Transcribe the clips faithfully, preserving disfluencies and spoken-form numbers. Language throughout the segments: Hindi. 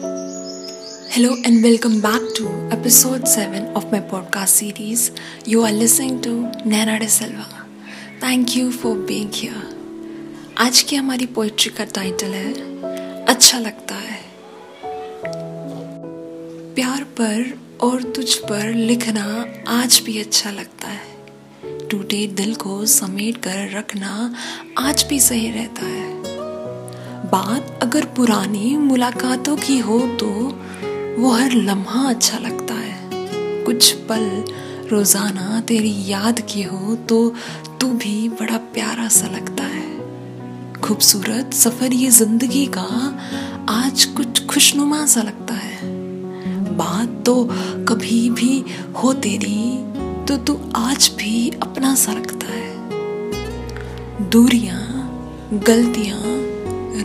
Hello and welcome back to episode seven of my podcast series. You are listening to Naina De Silva. Thank you for being here. आज की हमारी पोइट्री का टाइटल है अच्छा लगता है। प्यार पर और तुझ पर लिखना आज भी अच्छा लगता है। टूटे दिल को समेट कर रखना आज भी सही रहता है। बात अगर पुरानी मुलाकातों की हो तो वो हर लम्हा अच्छा लगता है। कुछ पल रोजाना तेरी याद की हो तो तू भी बड़ा प्यारा सा लगता है। खूबसूरत सफर ये जिंदगी का आज कुछ खुशनुमा सा लगता है। बात तो कभी भी हो तेरी तो तू आज भी अपना सा लगता है। दूरियां, गलतियां,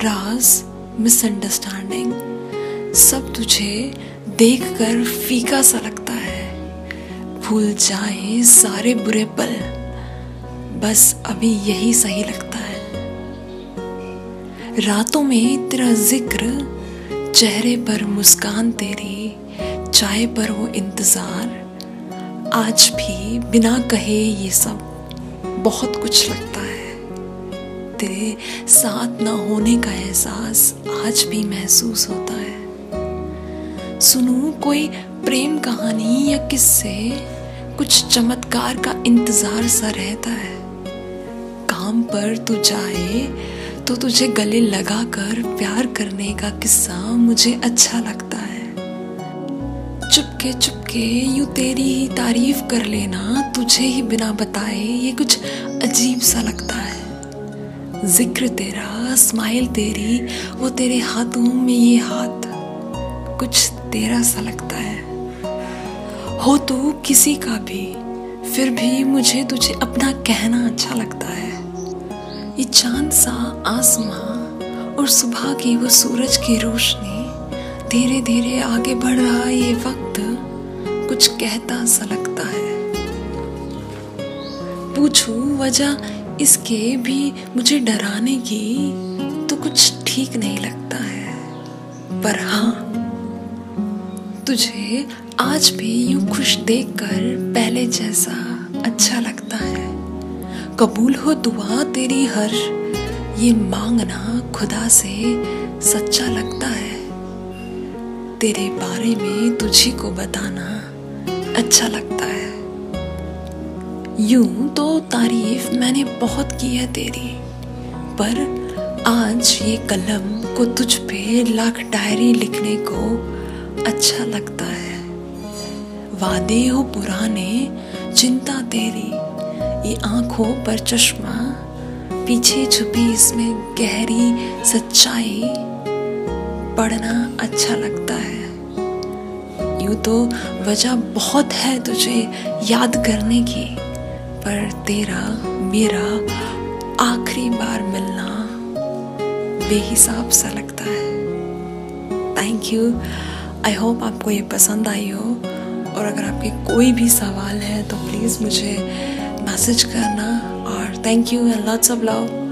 राज, मिसअंडरस्टैंडिंग सब तुझे देखकर फीका सा लगता है। भूल जाए सारे बुरे पल, बस अभी यही सही लगता है। रातों में तेरा जिक्र, चेहरे पर मुस्कान तेरी, चाय पर वो इंतजार, आज भी बिना कहे ये सब बहुत कुछ लगता है। तेरे साथ ना होने का एहसास आज भी महसूस होता है। सुनूं कोई प्रेम कहानी या किस्से, कुछ चमत्कार का इंतजार सा रहता है। काम पर तू जाए तो तुझे गले लगा कर प्यार करने का किस्सा मुझे अच्छा लगता है। चुपके चुपके यूं तेरी ही तारीफ कर लेना, तुझे ही बिना बताए ये कुछ अजीब सा लगता है। जिक्र तेरा, स्माइल तेरी, वो तेरे हाथों में ये हाथ कुछ तेरा सा लगता है। हो तो किसी का भी, फिर भी मुझे तुझे अपना कहना अच्छा लगता है। ये चांद सा आसमां और सुबह की वो सूरज की रोशनी, धीरे धीरे आगे बढ़ रहा ये वक्त कुछ कहता सा लगता है। पूछूं वजह इसके भी मुझे डराने की तो कुछ ठीक नहीं लगता है। पर हाँ, तुझे आज भी यूं खुश देखकर पहले जैसा अच्छा लगता है। कबूल हो दुआ तेरी हर, ये मांगना खुदा से सच्चा लगता है। तेरे बारे में तुझी को बताना अच्छा लगता है। यूं तो तारीफ मैंने बहुत की है तेरी, पर आज ये कलम को तुझ पे लाख डायरी लिखने को अच्छा लगता है। वादे हो पुराने, चिंता तेरी, ये आंखों पर चश्मा, पीछे छुपी इसमें गहरी सच्चाई, पढ़ना अच्छा लगता है। यूं तो वजह बहुत है तुझे याद करने की, पर तेरा मेरा आखिरी बार मिलना बेहिसाब सा लगता है। Thank you. आई होप आपको ये पसंद आई हो, और अगर आपके कोई भी सवाल है तो प्लीज़ मुझे मैसेज करना। और thank you and lots of love.